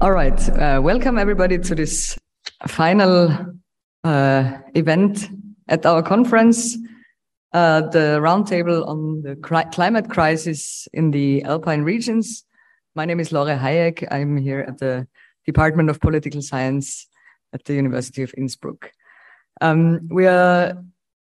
All right. Welcome, everybody, to this final event at our conference, the roundtable on the climate crisis in the Alpine regions. My name is Lore Hayek. I'm here at the Department of Political Science at the University of Innsbruck. We are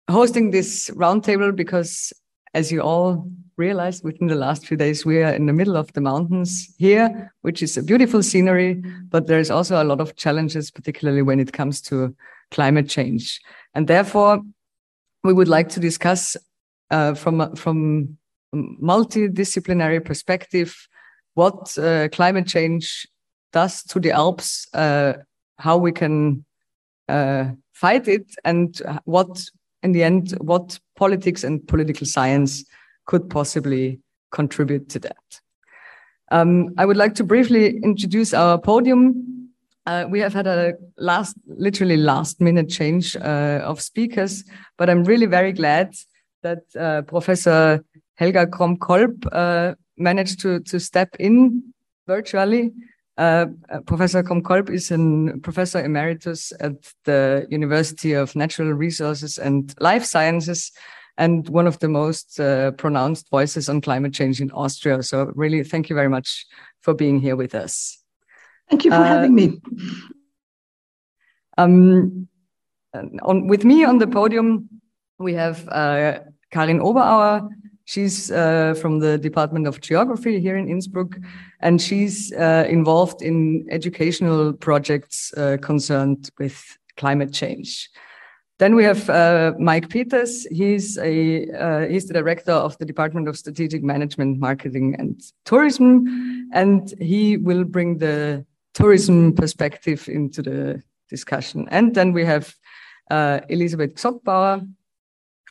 hosting this roundtable because, as you all realized within the last few days, we are in the middle of the mountains here, which is a beautiful scenery, but there is also a lot of challenges, particularly when it comes to climate change. And therefore, we would like to discuss from a multidisciplinary perspective what climate change does to the Alps, how we can fight it, and what, in the end, what politics and political science could possibly contribute to that. I would like to briefly introduce our podium. We have had a last minute change of speakers, but I'm really very glad that Professor Helga Kromp-Kolb managed to step in virtually. Professor Kromp-Kolb is a professor emeritus at the University of Natural Resources and Life Sciences, and one of the most pronounced voices on climate change in Austria. So really, thank you very much for being here with us. Thank you for having me. With me on the podium, we have Karin Oberauer. She's from the Department of Geography here in Innsbruck, and she's involved in educational projects concerned with climate change. Then we have Mike Peters. He's the director of the Department of Strategic Management, Marketing and Tourism, and he will bring the tourism perspective into the discussion. And then we have Elisabeth Gsottbauer.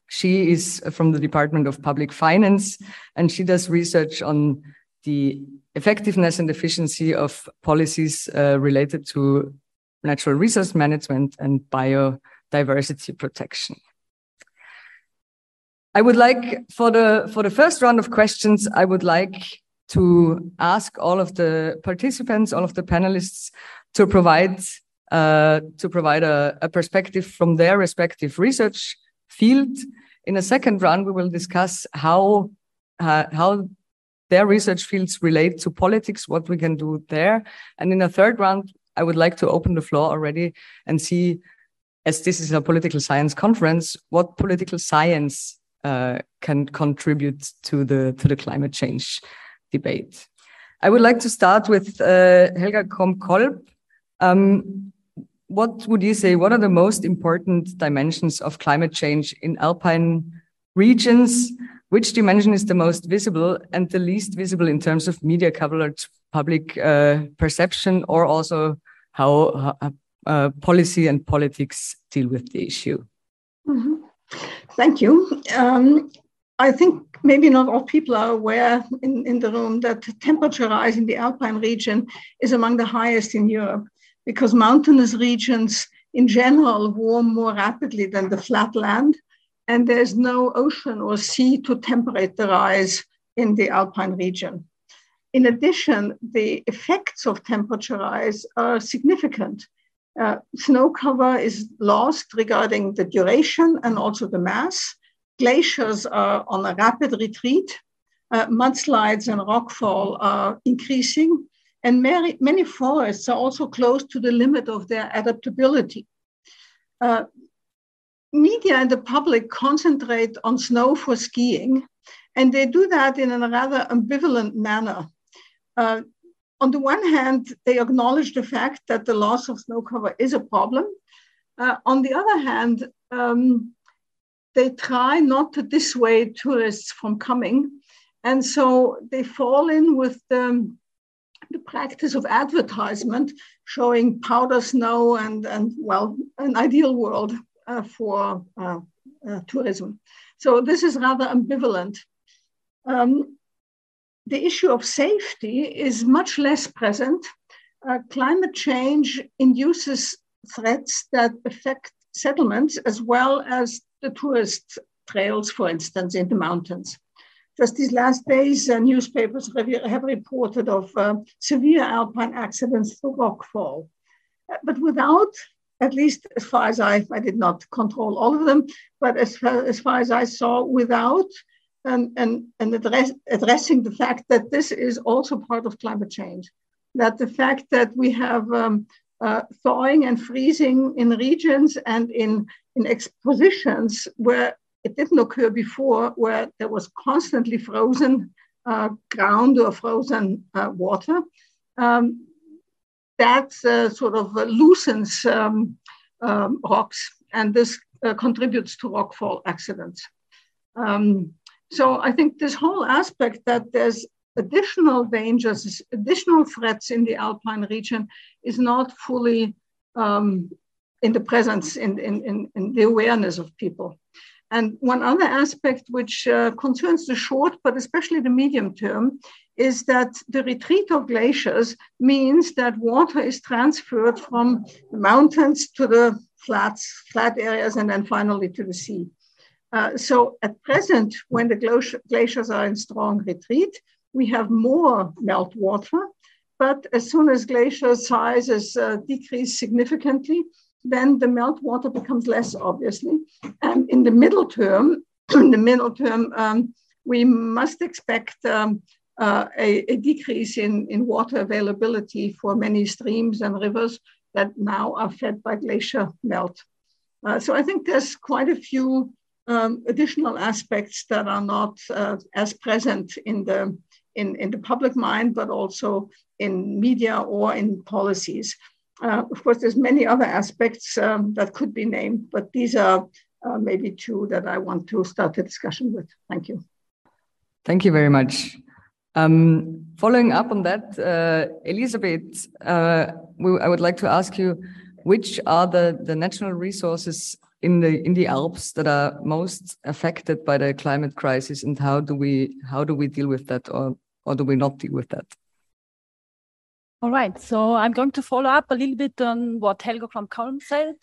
She is from the Department of Public Finance, and she does research on the effectiveness and efficiency of policies related to natural resource management and biodiversity protection. I would like, for the first round of questions, I would like to ask all of the participants, all of the panelists, to provide a perspective from their respective research field. In a second round, we will discuss how their research fields relate to politics, what we can do there. And in a third round, I would like to open the floor already and see, as this is a political science conference, what political science can contribute to the climate change debate. I would like to start with Helga Kromp-Kolb. What would you say, what are the most important dimensions of climate change in Alpine regions? Which dimension is the most visible and the least visible in terms of media coverage, public perception, or also how policy and politics deal with the issue? Mm-hmm. Thank you. I think maybe not all people are aware in the room that the temperature rise in the Alpine region is among the highest in Europe, because mountainous regions in general warm more rapidly than the flat land, and there's no ocean or sea to temperate the rise in the Alpine region. In addition, the effects of temperature rise are significant. Snow cover is lost regarding the duration and also the mass. Glaciers are on a rapid retreat. Mudslides and rockfall are increasing. And many forests are also close to the limit of their adaptability. Media and the public concentrate on snow for skiing, and they do that in a rather ambivalent manner. On the one hand, they acknowledge the fact that the loss of snow cover is a problem. On the other hand, they try not to dissuade tourists from coming. And so they fall in with the practice of advertisement showing powder snow and an ideal world for tourism. So this is rather ambivalent. The issue of safety is much less present. Climate change induces threats that affect settlements as well as the tourist trails, for instance, in the mountains. Just these last days, newspapers have reported of severe alpine accidents through rockfall. But without, at least as far as I did not control all of them, but as far as I saw, without addressing the fact that this is also part of climate change, that the fact that we have thawing and freezing in regions and in expositions where it didn't occur before, where there was constantly frozen ground or frozen water. That loosens rocks, and this contributes to rockfall accidents. So I think this whole aspect that there's additional dangers, additional threats in the Alpine region is not fully in the presence, in the awareness of people. And one other aspect which concerns the short, but especially the medium term, is that the retreat of glaciers means that water is transferred from the mountains to the flat areas, and then finally to the sea. So at present, when the glaciers are in strong retreat, we have more meltwater. But as soon as glacier sizes decrease significantly, then the meltwater becomes less, obviously. And in the middle term, we must expect a decrease in water availability for many streams and rivers that now are fed by glacier melt. So I think there's quite a few additional aspects that are not as present in the public mind, but also in media or in policies. Of course, there's many other aspects that could be named, but these are maybe two that I want to start the discussion with. Thank you. Thank you very much. Following up on that, Elisabeth, I would like to ask you, which are the natural resources in the Alps that are most affected by the climate crisis, and how do we deal with that, or do we not deal with that? All right, so I'm going to follow up a little bit on what Helga Kromp-Kolb said.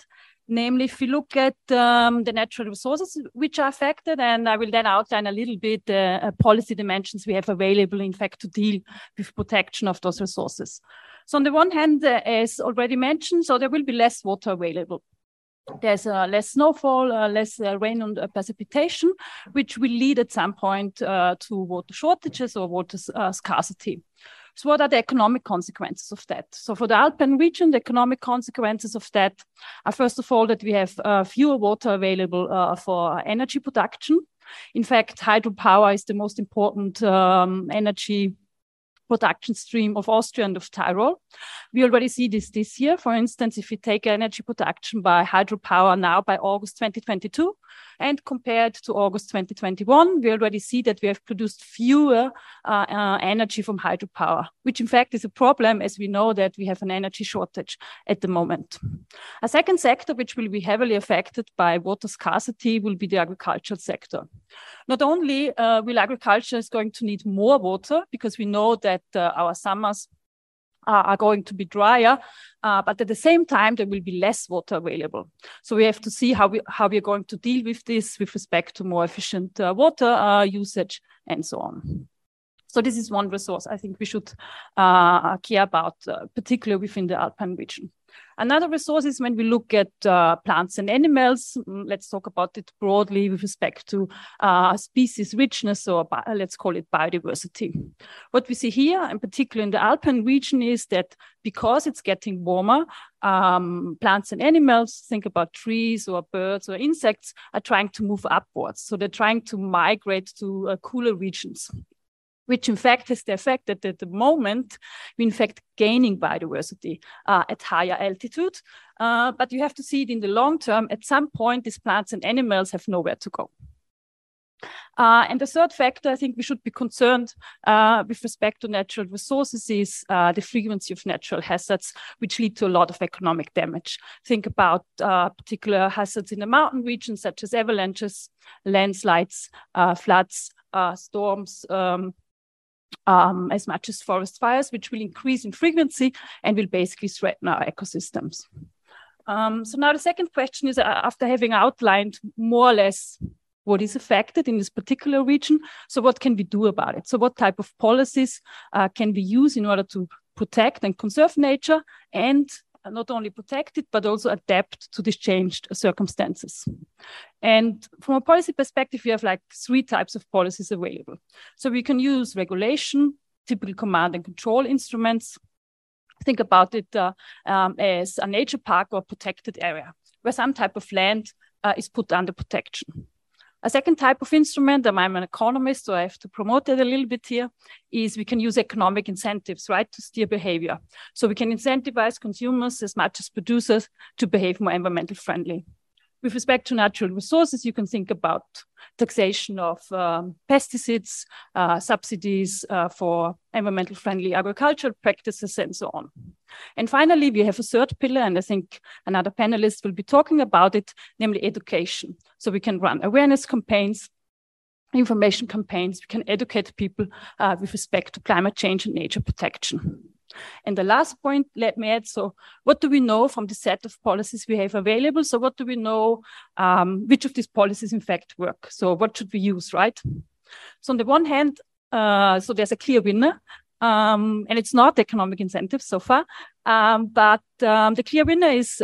Namely, if you look at the natural resources which are affected, and I will then outline a little bit policy dimensions we have available, in fact, to deal with protection of those resources. So on the one hand, as already mentioned, so there will be less water available. There's less snowfall, less rain and precipitation, which will lead at some point to water shortages or water scarcity. So what are the economic consequences of that? So for the Alpine region, the economic consequences of that are, first of all, that we have fewer water available for energy production. In fact, hydropower is the most important energy production stream of Austria and of Tyrol. We already see this year. For instance, if you take energy production by hydropower now by August 2022 and compared to August 2021, we already see that we have produced fewer energy from hydropower, which in fact is a problem, as we know that we have an energy shortage at the moment. A second sector which will be heavily affected by water scarcity will be the agricultural sector. Not only will agriculture is going to need more water, because we know that our summers are going to be drier, but at the same time, there will be less water available. So we have to see how we're going to deal with this with respect to more efficient water usage and so on. So this is one resource I think we should care about, particularly within the Alpine region. Another resource is when we look at plants and animals. Let's talk about it broadly with respect to species richness, or let's call it biodiversity. What we see here, in particular in the Alpine region, is that because it's getting warmer, plants and animals, think about trees or birds or insects, are trying to move upwards. So they're trying to migrate to cooler regions, which in fact has the effect that at the moment we're in fact gaining biodiversity at higher altitude. But you have to see it in the long term. At some point, these plants and animals have nowhere to go. And the third factor I think we should be concerned with respect to natural resources is the frequency of natural hazards, which lead to a lot of economic damage. Think about particular hazards in the mountain regions, such as avalanches, landslides, floods, storms, as much as forest fires, which will increase in frequency and will basically threaten our ecosystems. So now the second question is, after having outlined more or less what is affected in this particular region. So what can we do about it? So what type of policies can we use in order to protect and conserve nature, and not only protect it, but also adapt to these changed circumstances? And from a policy perspective, we have like three types of policies available. So we can use regulation, typical command and control instruments. Think about it as a nature park or protected area where some type of land is put under protection. A second type of instrument, I'm an economist, so I have to promote it a little bit here, is we can use economic incentives, right, to steer behavior. So we can incentivize consumers as much as producers to behave more environmentally friendly. With respect to natural resources, you can think about taxation of pesticides, subsidies for environmental friendly agricultural practices, and so on. And finally, we have a third pillar, and I think another panelist will be talking about it, namely education. So we can run awareness campaigns, information campaigns, we can educate people with respect to climate change and nature protection. And the last point, let me add, so what do we know from the set of policies we have available? So what do we know, which of these policies in fact work? So what should we use, right? So on the one hand, so there's a clear winner, and it's not economic incentives so far, but the clear winner is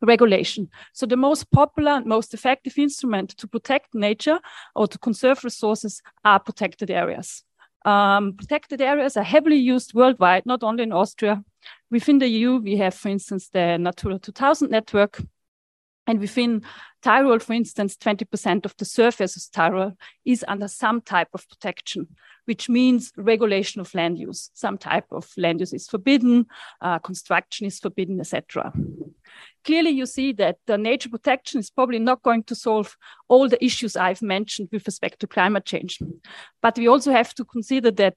regulation. So the most popular and most effective instrument to protect nature or to conserve resources are protected areas. Protected areas are heavily used worldwide, not only in Austria. Within the EU, we have, for instance, the Natura 2000 network. And within Tyrol, for instance, 20% of the surface of Tyrol is under some type of protection, which means regulation of land use. Some type of land use is forbidden, construction is forbidden, etc. Clearly, you see that the nature protection is probably not going to solve all the issues I've mentioned with respect to climate change. But we also have to consider that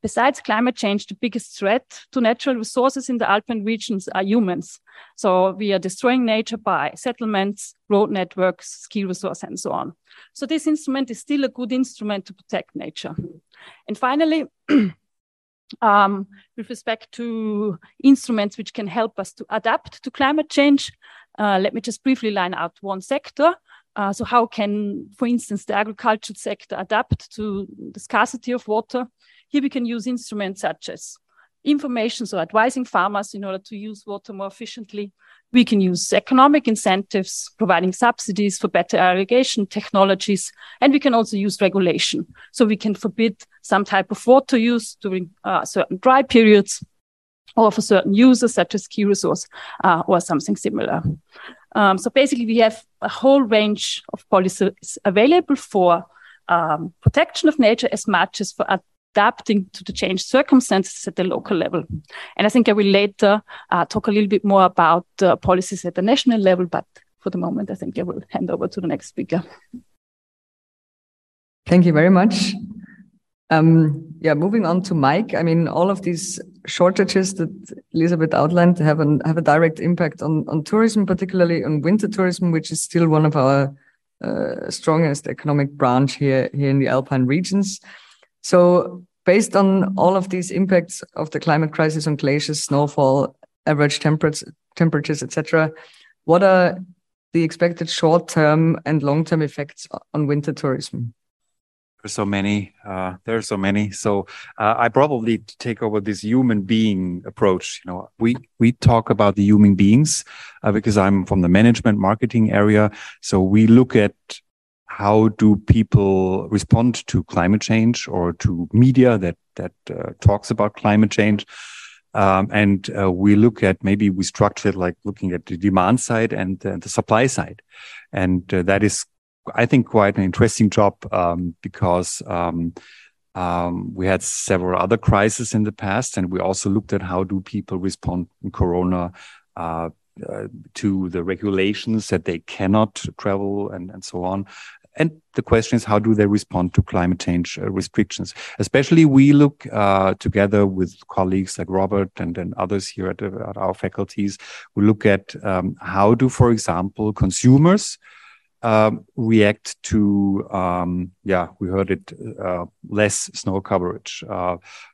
besides climate change, the biggest threat to natural resources in the Alpine regions are humans. So we are destroying nature by settlements, road networks, ski resorts, and so on. So this instrument is still a good instrument to protect nature. And finally, with respect to instruments which can help us to adapt to climate change, let me just briefly line out one sector. So how can, for instance, the agricultural sector adapt to the scarcity of water? Here we can use instruments such as information, so advising farmers in order to use water more efficiently. We can use economic incentives, providing subsidies for better irrigation technologies, and we can also use regulation. So we can forbid some type of water use during certain dry periods or for certain users such as ski resorts or something similar. So basically we have a whole range of policies available for protection of nature as much as for adapting to the changed circumstances at the local level. And I think I will later talk a little bit more about policies at the national level, but for the moment, I think I will hand over to the next speaker. Thank you very much. Moving on to Mike. I mean, all of these shortages that Elisabeth outlined have a direct impact on tourism, particularly on winter tourism, which is still one of our strongest economic branch here in the Alpine regions. So based on all of these impacts of the climate crisis on glaciers, snowfall, average temperatures, etc., what are the expected short-term and long-term effects on winter tourism? There are so many. So I probably take over this human being approach. You know, we talk about the human beings because I'm from the management marketing area. So we look at how do people respond to climate change or to media that talks about climate change. And we look at, maybe we structure it like looking at the demand side and the supply side. And that is, I think, quite an interesting job because we had several other crises in the past. And we also looked at how do people respond in Corona to the regulations that they cannot travel and so on. And the question is, how do they respond to climate change restrictions? Especially we look together with colleagues like Robert and others here at our faculties, we look at how do, for example, consumers react to, we heard it, less snow coverage,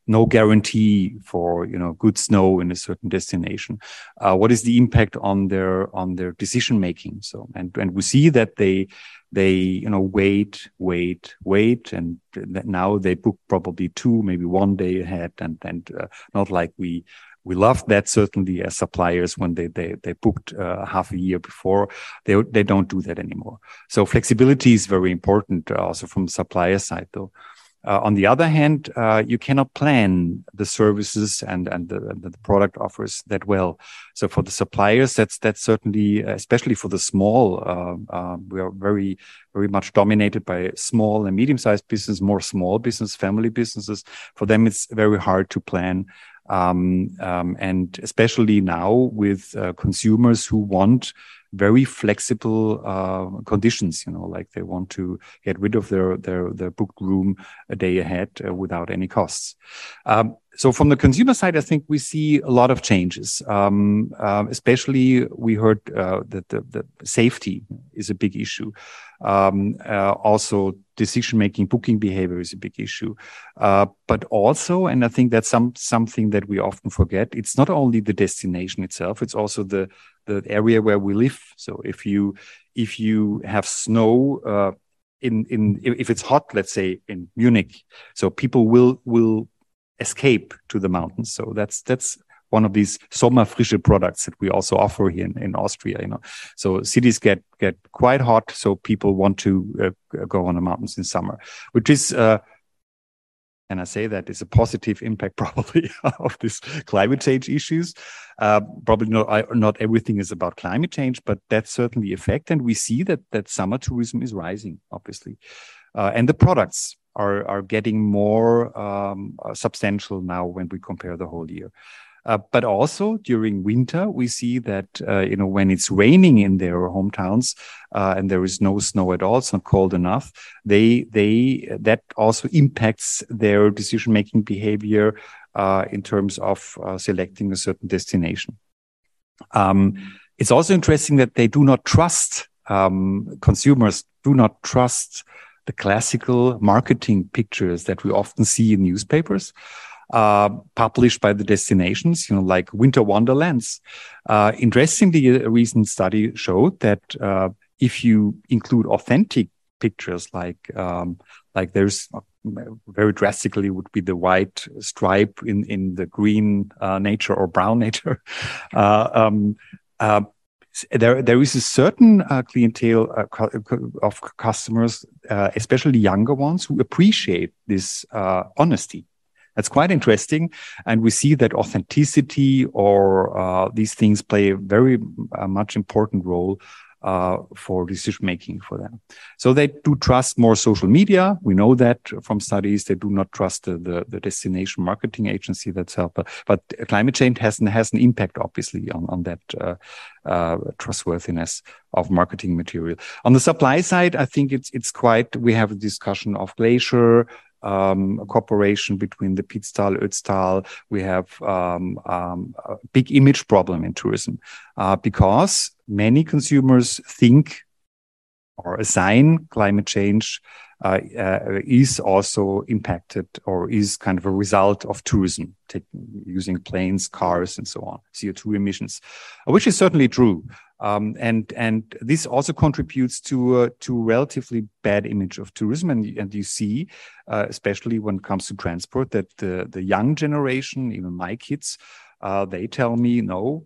no guarantee for, good snow in a certain destination. What is the impact on their decision making? So, and we see that they they, you know, wait, and now they book probably two, maybe one day ahead, and not like we loved that certainly as suppliers when they booked half a year before. They don't do that anymore. So flexibility is very important also from the supplier side, though. On the other hand, you cannot plan the services and the product offers that well. So for the suppliers, that's certainly, especially for the small, we are very, very much dominated by small and medium-sized business, more small business, family businesses. For them, it's very hard to plan. And especially now with consumers who want very flexible conditions, you know, like they want to get rid of their booked room a day ahead without any costs. So from the consumer side, I think we see a lot of changes. Especially we heard that the safety is a big issue. Also decision-making, booking behavior is a big issue. But also, and I think that's something that we often forget, it's not only the destination itself, it's also the area where we live. So if you have snow, if it's hot, let's say in Munich, so people will escape to the mountains. So that's one of these Sommerfrische products that we also offer here in Austria, you know. So cities get quite hot, so people want to go on the mountains in summer, which is and I say that is a positive impact probably of this climate change issues. Probably not everything is about climate change, but that's certainly an effect. And we see that summer tourism is rising, obviously. And the products are getting more substantial now when we compare the whole year. But also during winter, we see that, you know, when it's raining in their hometowns and there is no snow at all, it's not cold enough, that also impacts their decision-making behavior in terms of selecting a certain destination. It's also interesting that they do not trust, consumers do not trust the classical marketing pictures that we often see in newspapers. Published by the destinations, you know, like winter wonderlands. Interestingly, a recent study showed that if you include authentic pictures, like there's very drastically would be the white stripe in the green nature or brown nature. There is a certain clientele of customers, especially younger ones, who appreciate this honesty. That's quite interesting. And we see that authenticity or these things play a very much important role for decision-making for them. So they do trust more social media. We know that from studies. They do not trust the destination marketing agency that's helpful. But climate change has an impact, obviously, on that trustworthiness of marketing material. On the supply side, I think it's quite, we have a discussion of glacier, a cooperation between the Pitztal, Ötztal. We have a big image problem in tourism because many consumers think or assign climate change is also impacted or is kind of a result of tourism, using planes, cars, and so on, CO2 emissions, which is certainly true. And this also contributes to relatively bad image of tourism. And you see, especially when it comes to transport, that the young generation, even my kids, they tell me, no,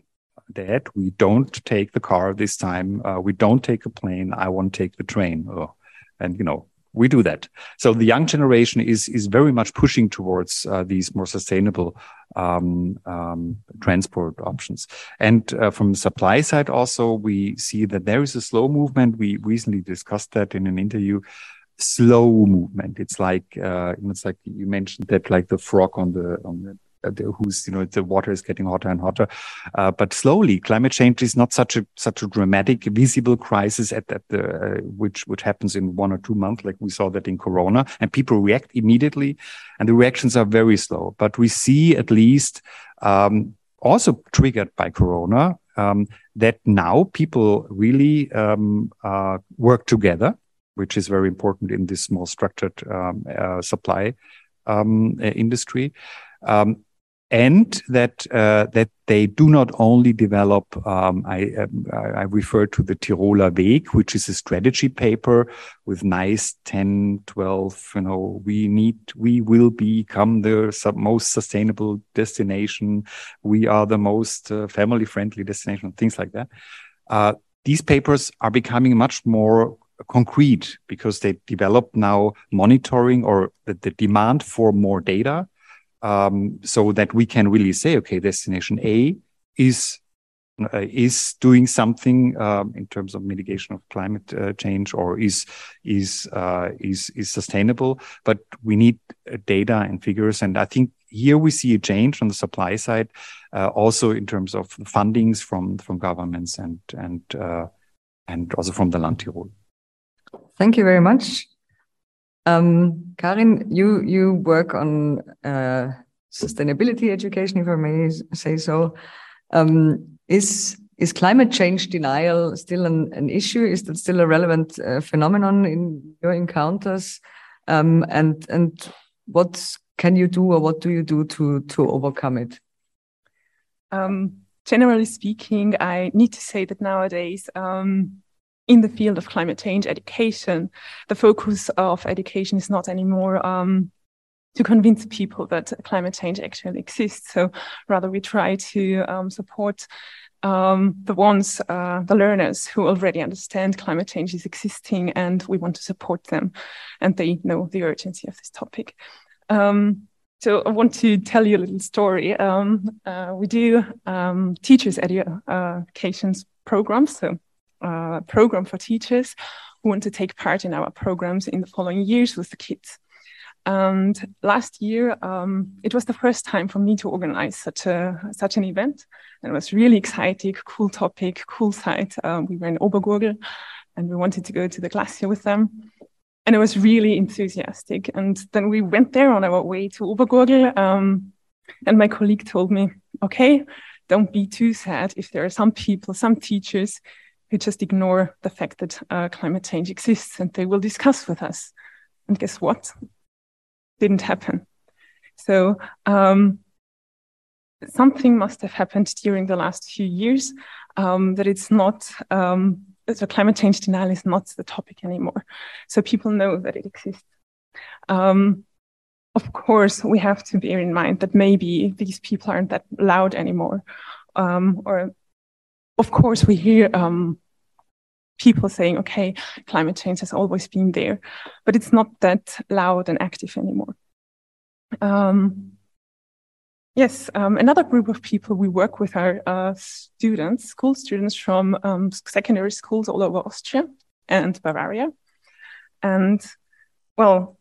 Dad, we don't take the car this time. We don't take a plane. I want to take the train. Oh. And, you know, we do that. So the young generation is very much pushing towards these more sustainable transport options. And from the supply side also, we see that there is a slow movement. We recently discussed that in an interview. Slow movement. It's like you mentioned that, like the frog on the who's, you know, the water is getting hotter and hotter. But slowly, climate change is not such a dramatic, visible crisis which happens in 1 or 2 months, like we saw that in Corona, and people react immediately, and the reactions are very slow. But we see, at least also triggered by Corona, that now people really work together, which is very important in this more structured supply industry. and that that they do not only develop. I refer to the Tiroler Weg, which is a strategy paper with nice 10, 12. You know, we will become the most sustainable destination. We are the most family-friendly destination. Things like that. These papers are becoming much more concrete because they develop now monitoring or the demand for more data. So that we can really say, okay, destination A is doing something in terms of mitigation of climate change, or is sustainable. But we need data and figures, and I think here we see a change on the supply side, also in terms of fundings from governments and also from the Land Tirol. Thank you very much. Karin, you work on sustainability education, if I may say so. Is climate change denial still an issue? Is that still a relevant phenomenon in your encounters? And what can you do, or what do you do to overcome it? Generally speaking, I need to say that nowadays, in the field of climate change education, the focus of education is not anymore to convince people that climate change actually exists. So rather we try to support the learners who already understand climate change is existing, and we want to support them, and they know the urgency of this topic. So I want to tell you a little story. We do teachers' educations programs, so program for teachers who want to take part in our programs in the following years with the kids. And last year, it was the first time for me to organize such an event. And it was really exciting, cool topic, cool site. We were in Obergurgel, and we wanted to go to the glacier with them. And it was really enthusiastic. And then we went there on our way to Obergurgel. And my colleague told me, okay, don't be too sad if there are some people, some teachers, who just ignore the fact that climate change exists, and they will discuss with us. And guess what? Didn't happen. So something must have happened during the last few years that it's not, so climate change denial is not the topic anymore. So people know that it exists. Of course, we have to bear in mind that maybe these people aren't that loud anymore, or of course, we hear people saying, okay, climate change has always been there, but it's not that loud and active anymore. Another group of people we work with are students, school students from secondary schools all over Austria and Bavaria. And, well,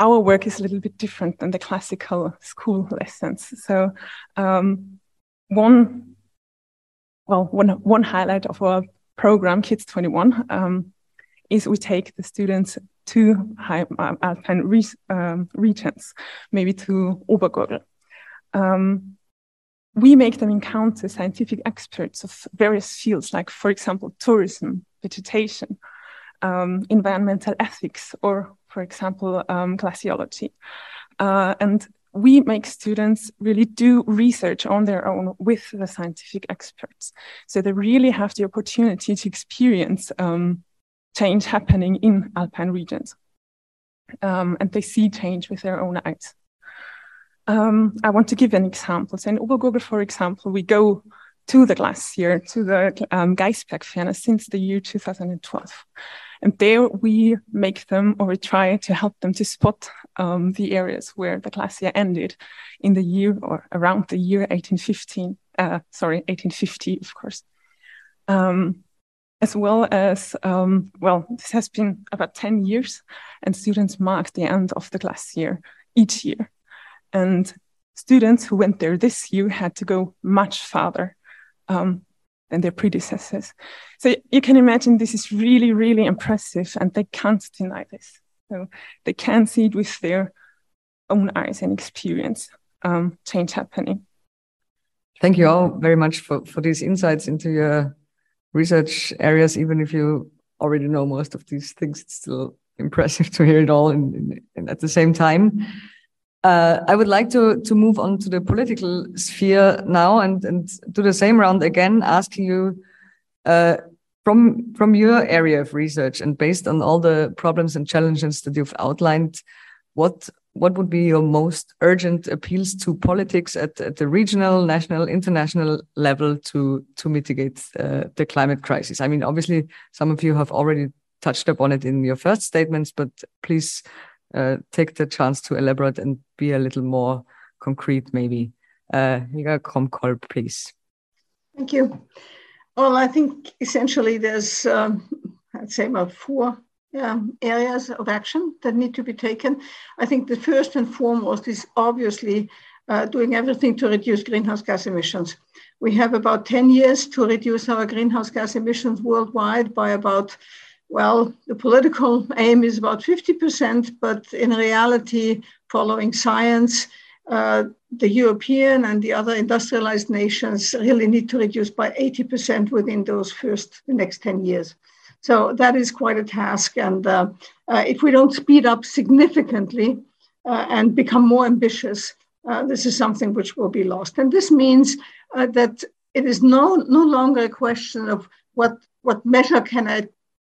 our work is a little bit different than the classical school lessons. So one highlight of our program, Kids21, is we take the students to Alpine regions, maybe to Obergurgel. We make them encounter scientific experts of various fields, like, for example, tourism, vegetation, environmental ethics, or, for example, glaciology. And we make students really do research on their own with the scientific experts. So they really have the opportunity to experience change happening in Alpine regions. And they see change with their own eyes. I want to give an example. So in Obergurgel, for example, we go to the glacier, to the Geisbergferner since the year 2012. And there we make them, or we try to help them to spot the areas where the glacier ended in the year, or around the year 1850, of course. As well as, this has been about 10 years, and students mark the end of the glacier each year. And students who went there this year had to go much farther than their predecessors. So you can imagine this is really, really impressive, and they can't deny this. So they can see it with their own eyes and experience change happening. Thank you all very much for these insights into your research areas. Even if you already know most of these things, it's still impressive to hear it all in at the same time. I would like to move on to the political sphere now and do the same round again, asking you from your area of research and based on all the problems and challenges that you've outlined, what would be your most urgent appeals to politics at the regional, national, international level to mitigate the climate crisis? I mean, obviously, some of you have already touched upon it in your first statements, but please take the chance to elaborate and be a little more concrete, maybe. Helga Kromp-Kolb, please. Thank you. Well, I think essentially there's, I'd say about four areas of action that need to be taken. I think the first and foremost is obviously doing everything to reduce greenhouse gas emissions. We have about 10 years to reduce our greenhouse gas emissions worldwide by about, well, the political aim is about 50%, but in reality, following science, the European and the other industrialized nations really need to reduce by 80% within those next 10 years. So that is quite a task. And if we don't speed up significantly and become more ambitious, this is something which will be lost. And this means that it is no longer a question of what measure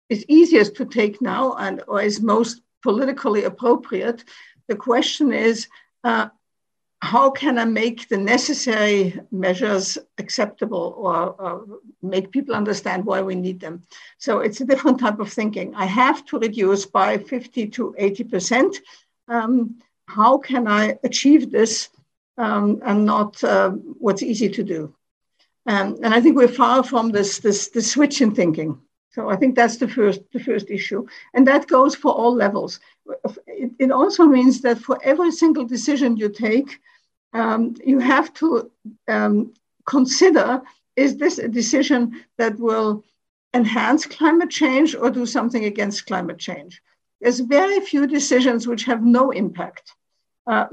is easiest to take now and or is most politically appropriate. The question is, how can I make the necessary measures acceptable or make people understand why we need them? So it's a different type of thinking. I have to reduce by 50 to 80%. How can I achieve this and not what's easy to do? And I think we're far from this switch in thinking. So I think that's the first issue. And that goes for all levels. It also means that for every single decision you take, you have to consider, is this a decision that will enhance climate change or do something against climate change? There's very few decisions which have no impact.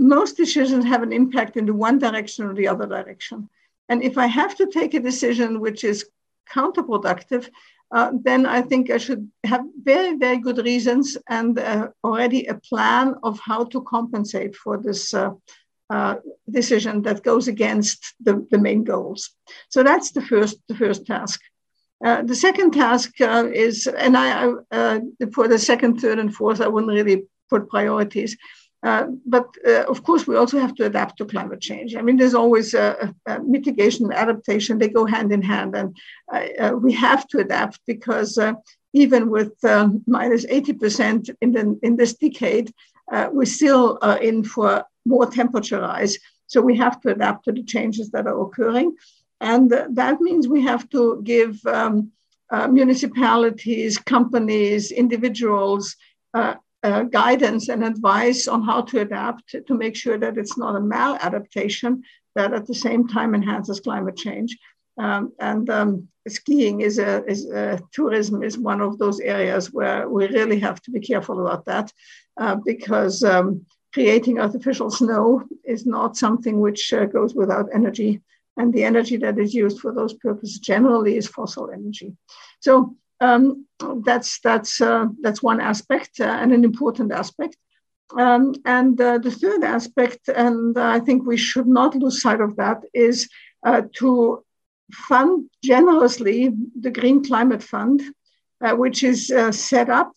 Most decisions have an impact in the one direction or the other direction. And if I have to take a decision which is counterproductive, then I think I should have very, very good reasons and already a plan of how to compensate for this decision that goes against the main goals. So that's the first task. The second task is, and I for the second, third, and fourth, I wouldn't really put priorities. But of course, we also have to adapt to climate change. I mean, there's always mitigation and adaptation. They go hand in hand. And we have to adapt because even with minus 80% in this decade, we still are in for more temperature rise. So we have to adapt to the changes that are occurring. And that means we have to give municipalities, companies, individuals, guidance and advice on how to adapt to make sure that it's not a maladaptation that at the same time enhances climate change. Skiing tourism is one of those areas where we really have to be careful about that because creating artificial snow is not something which goes without energy. And the energy that is used for those purposes generally is fossil energy. So that's one aspect and an important aspect. The third aspect, and I think we should not lose sight of that, is to fund generously the Green Climate Fund, which is set up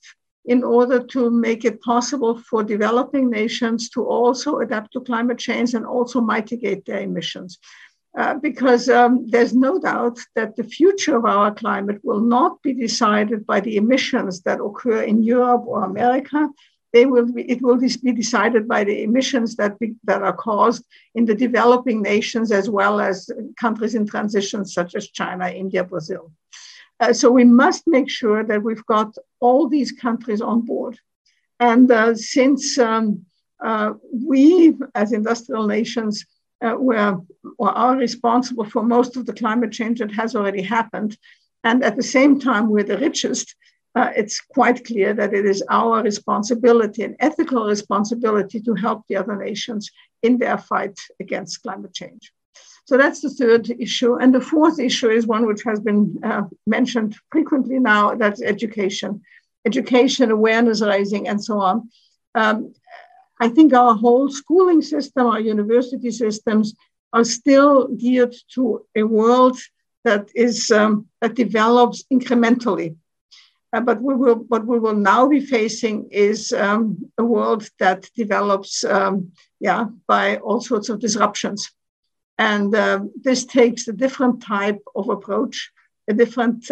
in order to make it possible for developing nations to also adapt to climate change and also mitigate their emissions. Because there's no doubt that the future of our climate will not be decided by the emissions that occur in Europe or America. It will be decided by the emissions that are caused in the developing nations as well as countries in transition such as China, India, Brazil. So we must make sure that we've got all these countries on board. And since we as industrial nations are responsible for most of the climate change that has already happened. And at the same time, we're the richest. It's quite clear that it is our responsibility and ethical responsibility to help the other nations in their fight against climate change. So that's the third issue. And the fourth issue is one which has been mentioned frequently now, that's education, awareness raising, and so on. I think our whole schooling system, our university systems are still geared to a world that is that develops incrementally. But what we will now be facing is a world that develops by all sorts of disruptions. And this takes a different type of approach, a different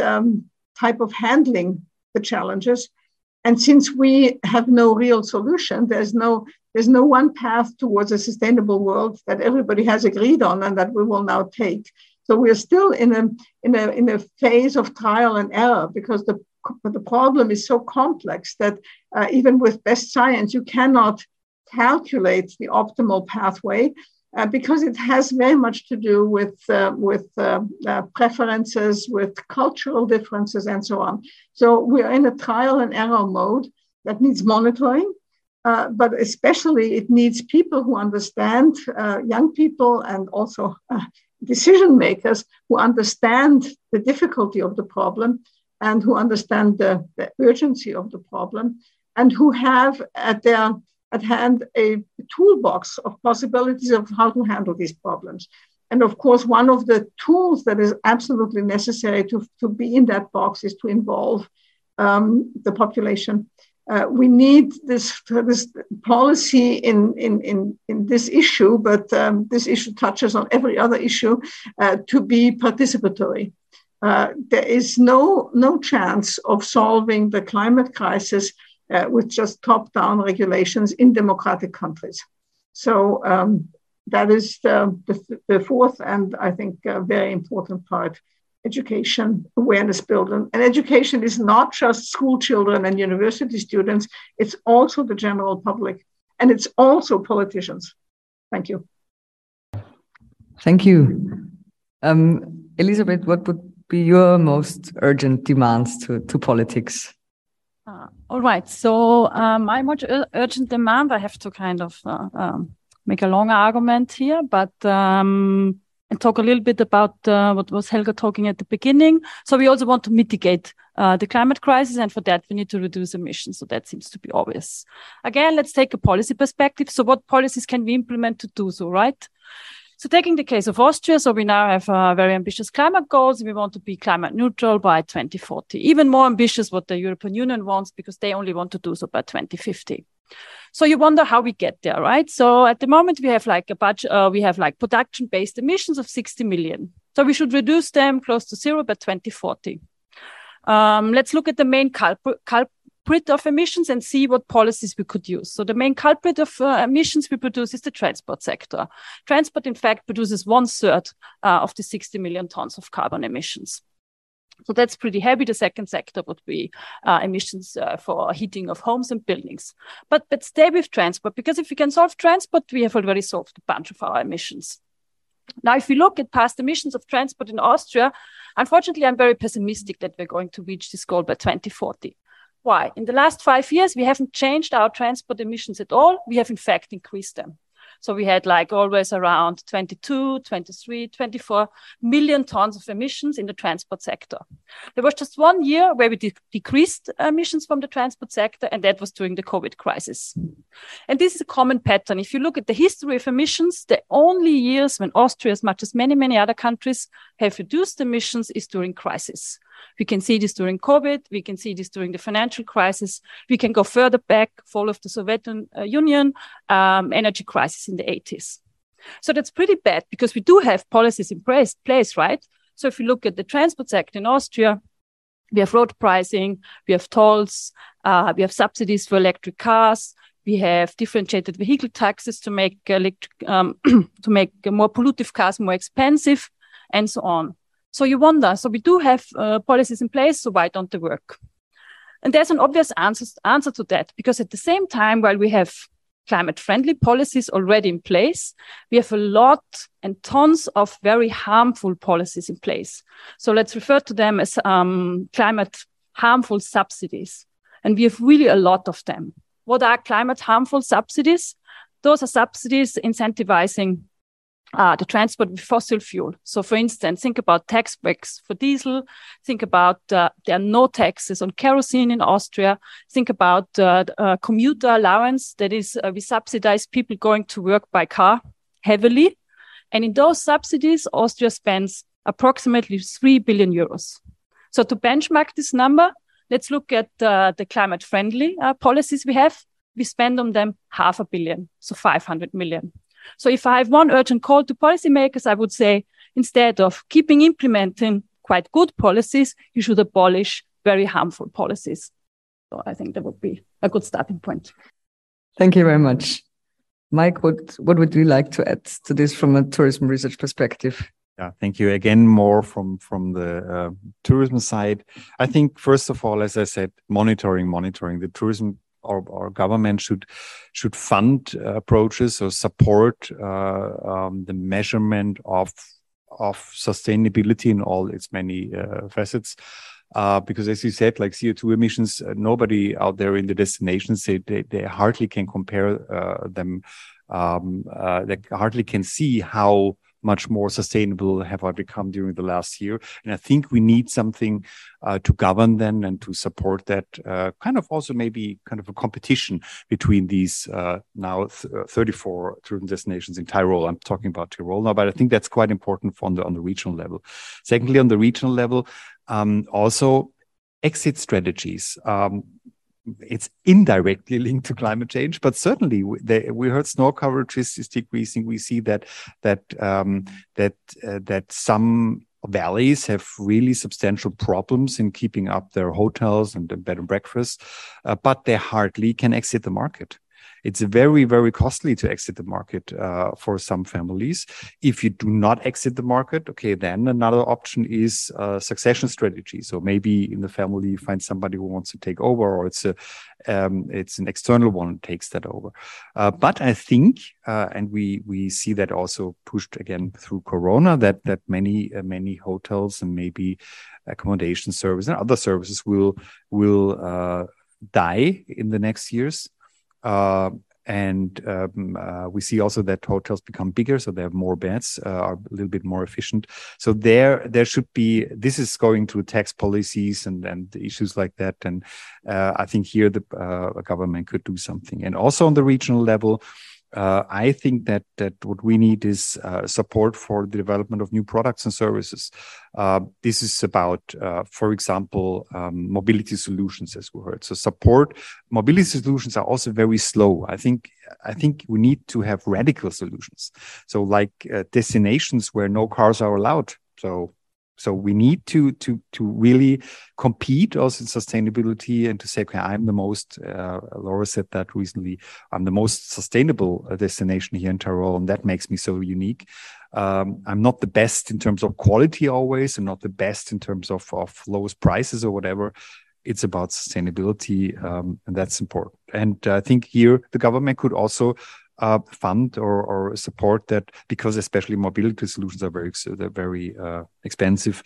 type of handling the challenges. And since we have no real solution, there's no one path towards a sustainable world that everybody has agreed on and that we will now take. So we're still in a phase of trial and error because the problem is so complex that even with best science, you cannot calculate the optimal pathway because it has very much to do with preferences, with cultural differences, and so on. So we are in a trial and error mode that needs monitoring, but especially it needs people who understand, young people and also decision makers who understand the difficulty of the problem and who understand the urgency of the problem and who have at hand a toolbox of possibilities of how to handle these problems. And of course, one of the tools that is absolutely necessary to be in that box is to involve the population. We need this policy in this issue, but this issue touches on every other issue, to be participatory. There is no chance of solving the climate crisis with just top-down regulations in democratic countries. So that is the fourth and I think very important part, education, awareness building. And education is not just school children and university students, it's also the general public and it's also politicians. Thank you. Thank you. Elisabeth, what would be your most urgent demands to politics? All right. So my most urgent demand, I have to kind of make a long argument here, but and talk a little bit about what was Helga talking at the beginning. So we also want to mitigate the climate crisis, and for that we need to reduce emissions. So that seems to be obvious. Again, let's take a policy perspective. So what policies can we implement to do so, right? So taking the case of Austria, so we now have very ambitious climate goals. We want to be climate neutral by 2040, even more ambitious what the European Union wants because they only want to do so by 2050. So you wonder how we get there, right? So at the moment we have like a budget, we have like production-based emissions of 60 million. So we should reduce them close to zero by 2040. Let's look at the main culprit of emissions and see what policies we could use. So the main culprit of emissions we produce is the transport sector. Transport, in fact, produces 1/3 of the 60 million tons of carbon emissions. So that's pretty heavy. The second sector would be emissions for heating of homes and buildings. But stay with transport, because if we can solve transport, we have already solved a bunch of our emissions. Now, if we look at past emissions of transport in Austria, unfortunately, I'm very pessimistic that we're going to reach this goal by 2040. Why? In the last 5 years, we haven't changed our transport emissions at all. We have, in fact, increased them. So we had like always around 22, 23, 24 million tons of emissions in the transport sector. There was just 1 year where we decreased emissions from the transport sector, and that was during the COVID crisis. And this is a common pattern. If you look at the history of emissions, the only years when Austria, as much as many, many other countries, have reduced emissions is during crisis. We can see this during COVID. We can see this during the financial crisis. We can go further back, fall of the Soviet Union, energy crisis in the 80s. So that's pretty bad because we do have policies in place, right? So if you look at the transport sector in Austria, we have road pricing, we have tolls, we have subsidies for electric cars. We have differentiated vehicle taxes to make to make more pollutive cars more expensive and so on. So you wonder, so we do have policies in place, so why don't they work? And there's an obvious answer to that, because at the same time, while we have climate-friendly policies already in place, we have a lot and tons of very harmful policies in place. So let's refer to them as climate harmful subsidies. And we have really a lot of them. What are climate harmful subsidies? Those are subsidies incentivizing the transport with fossil fuel. So, for instance, think about tax breaks for diesel. Think about there are no taxes on kerosene in Austria. Think about commuter allowance. That is, we subsidize people going to work by car heavily. And in those subsidies, Austria spends approximately 3 billion euros. So to benchmark this number, let's look at the climate-friendly policies we have. We spend on them 500 million, so 500 million. So if I have one urgent call to policymakers, I would say, instead of keeping implementing quite good policies, you should abolish very harmful policies. So I think that would be a good starting point. Thank you very much. Mike, what would you like to add to this from a tourism research perspective? Yeah, thank you again. More from the tourism side. I think, first of all, as I said, monitoring. The tourism Our government should fund approaches or support the measurement of sustainability in all its many facets. Because as you said, like CO2 emissions, nobody out there in the destinations, they hardly can compare them. They hardly can see how much more sustainable have I become during the last year. And I think we need something to govern then and to support that, kind of also maybe kind of a competition between these now 34 tourism destinations in Tyrol. I'm talking about Tyrol now, but I think that's quite important on the regional level. Secondly, on the regional level, also exit strategies. It's indirectly linked to climate change, but certainly we heard snow coverage is decreasing. We see that some valleys have really substantial problems in keeping up their hotels and the bed and breakfast, but they hardly can exit the market. It's very, very costly to exit the market for some families. If you do not exit the market, okay, then another option is succession strategy. So maybe in the family you find somebody who wants to take over, or it's an external one that takes that over. But I think, and we see that also pushed again through Corona, that many hotels and maybe accommodation service and other services will die in the next years. And we see also that hotels become bigger, so they have more beds, are a little bit more efficient. So there should be, this is going through tax policies and issues like that. And I think here the government could do something. And also on the regional level, I think that what we need is support for the development of new products and services. This is about, for example, mobility solutions, as we heard. So support mobility solutions are also very slow. I think we need to have radical solutions. So like destinations where no cars are allowed. So we need to really compete also in sustainability and to say, okay, I'm the most, Laura said that recently, I'm the most sustainable destination here in Tyrol, and that makes me so unique. I'm not the best in terms of quality always. I'm not the best in terms of lowest prices or whatever. It's about sustainability, and that's important. And I think here the government could also fund or support that, because especially mobility solutions are very expensive.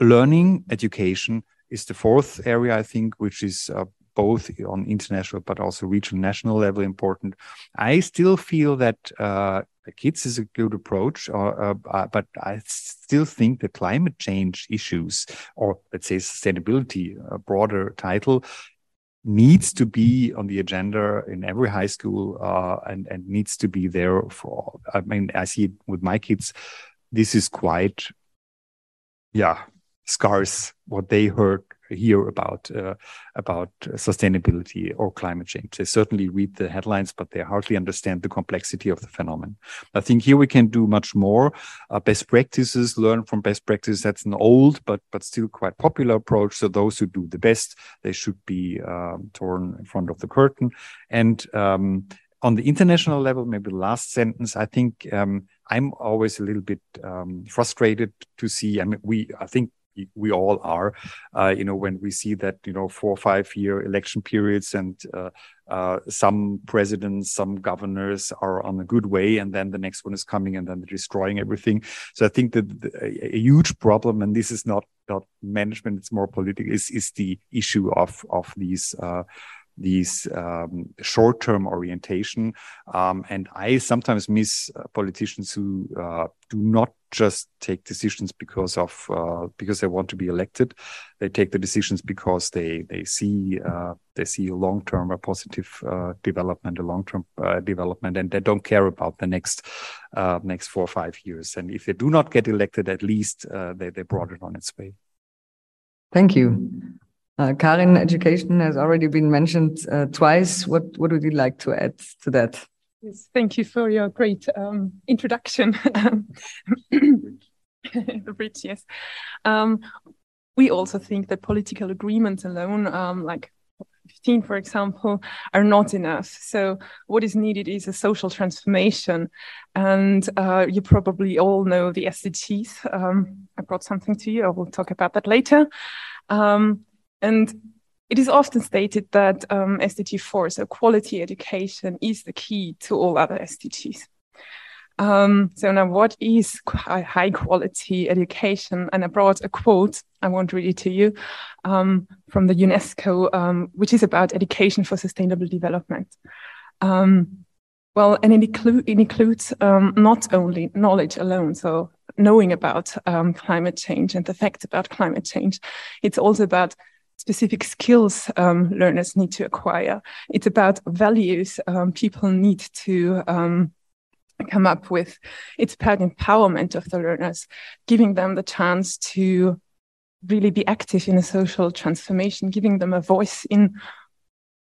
Learning, education is the fourth area, I think, which is both on international but also regional, national level important. I still feel that kids is a good approach, but I still think the climate change issues, or let's say sustainability, a broader title, needs to be on the agenda in every high school, and needs to be there for all. I mean, I see it with my kids. This is quite, scarce what they hear about sustainability or climate change. They certainly read the headlines, but they hardly understand the complexity of the phenomenon. I think here we can do much more. Best practices, learn from best practices. That's an old but still quite popular approach. So those who do the best, they should be torn in front of the curtain. And on the international level, maybe the last sentence, I think I'm always a little bit frustrated to see. I mean, I think we all are, when we see that, 4- or 5-year election periods and some presidents, some governors are on a good way, and then the next one is coming, and then they're destroying everything. So I think that a huge problem, and this is not management, it's more political, is the issue of these these short-term orientation. And I sometimes miss politicians who do not just take decisions because they want to be elected. They take the decisions because they see a long-term, a positive development, a long-term development, and they don't care about the next 4 or 5 years. And if they do not get elected, at least they brought it on its way. Thank you. Karin, education has already been mentioned twice. What would you like to add to that? Yes, thank you for your great introduction. The bridge, yes. We also think that political agreements alone, like 15, for example, are not enough. So what is needed is a social transformation. And you probably all know the SDGs. I brought something to you. I will talk about that later. And it is often stated that SDG 4, so quality education, is the key to all other SDGs. So now what is high quality education? And I brought a quote, I won't read it to you, from the UNESCO, which is about education for sustainable development. It includes not only knowledge alone, so knowing about climate change and the facts about climate change. It's also about specific skills learners need to acquire. It's about values people need to come up with. It's about empowerment of the learners, giving them the chance to really be active in a social transformation, giving them a voice in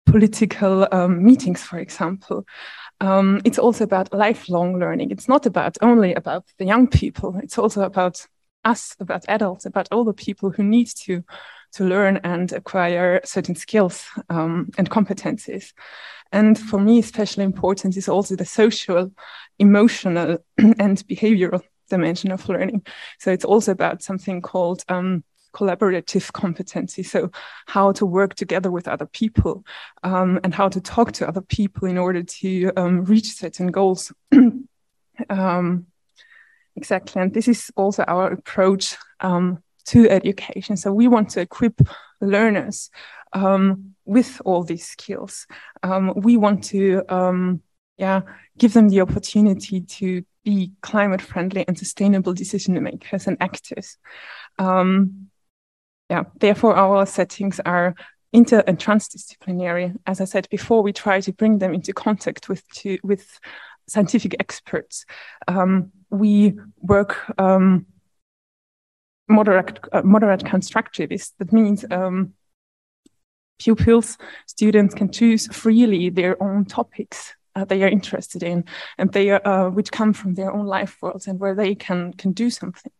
political meetings, for example. It's also about lifelong learning. It's not about only about the young people. It's also about us, about adults, about all the people who need to learn and acquire certain skills and competencies. And for me, especially important is also the social, emotional, and behavioral dimension of learning. So it's also about something called collaborative competency. So how to work together with other people and how to talk to other people in order to reach certain goals. Exactly. And this is also our approach to education. So we want to equip learners with all these skills. We want to give them the opportunity to be climate-friendly and sustainable decision makers and actors. Therefore, our settings are inter- and transdisciplinary. As I said before, we try to bring them into contact with scientific experts. We work moderate constructivist. That means pupils, students can choose freely their own topics they are interested in, and they are, which come from their own life worlds and where they can do something.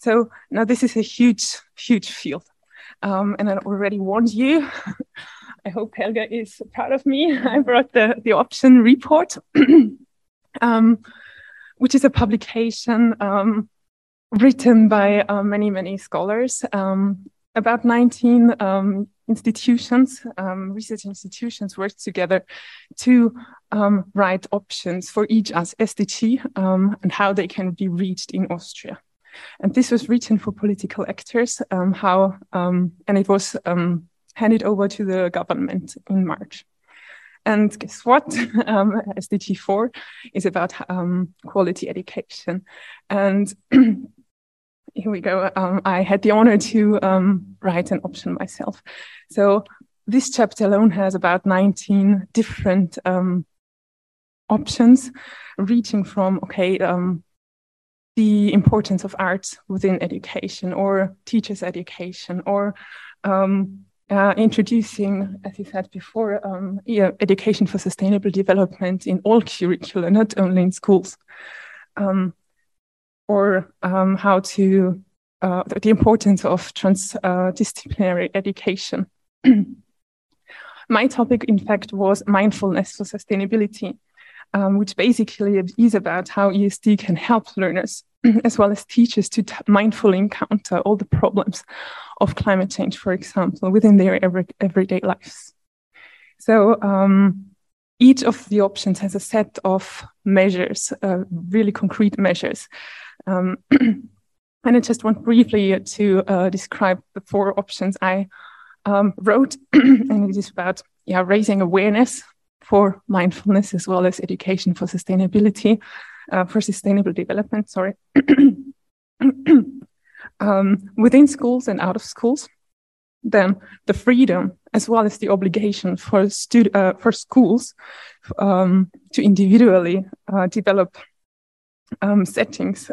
So now this is a huge, huge field. And I already warned you. I hope Helga is proud of me. I brought the option report, which is a publication written by many, many scholars, about 19 institutions, research institutions worked together to write options for each as SDG and how they can be reached in Austria. And this was written for political actors, and it was handed over to the government in March. And guess what? SDG 4 is about quality education. And here we go. I had the honor to write an option myself. So this chapter alone has about 19 different options, reaching from, the importance of arts within education or teachers' education or introducing, as you said before, education for sustainable development in all curricula, not only in schools, or how to the importance of transdisciplinary education. My topic, in fact, was mindfulness for sustainability, which basically is about how ESD can help learners as well as teachers to mindfully encounter all the problems of climate change, for example, within their everyday lives. So each of the options has a set of measures, really concrete measures. And I just want briefly to describe the four options I wrote, and it is about raising awareness for mindfulness as well as education for sustainability, for sustainable development, within schools and out of schools. Then the freedom as well as the obligation for schools to individually develop settings,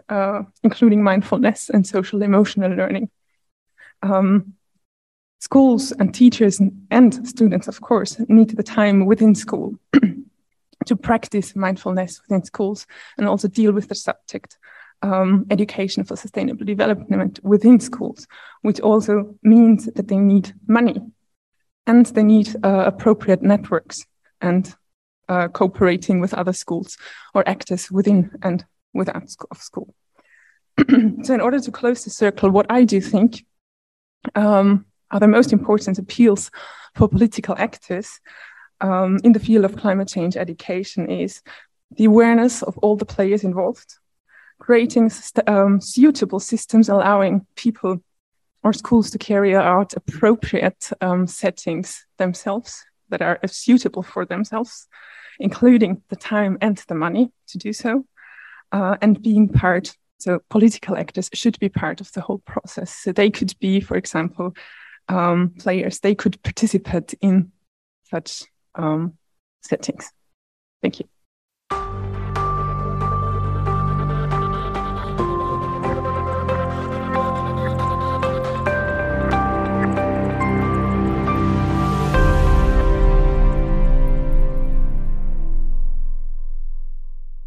including mindfulness and social emotional learning. Schools and teachers and students, of course, need the time within school to practice mindfulness within schools and also deal with the subject. Education for sustainable development within schools, which also means that they need money and they need appropriate networks and cooperating with other schools or actors within and without of school. So in order to close the circle, what I do think are the most important appeals for political actors in the field of climate change education is the awareness of all the players involved, creating suitable systems allowing people or schools to carry out appropriate settings themselves that are suitable for themselves, including the time and the money to do so, and being part. So political actors should be part of the whole process. So they could be, for example, players. They could participate in such settings. Thank you.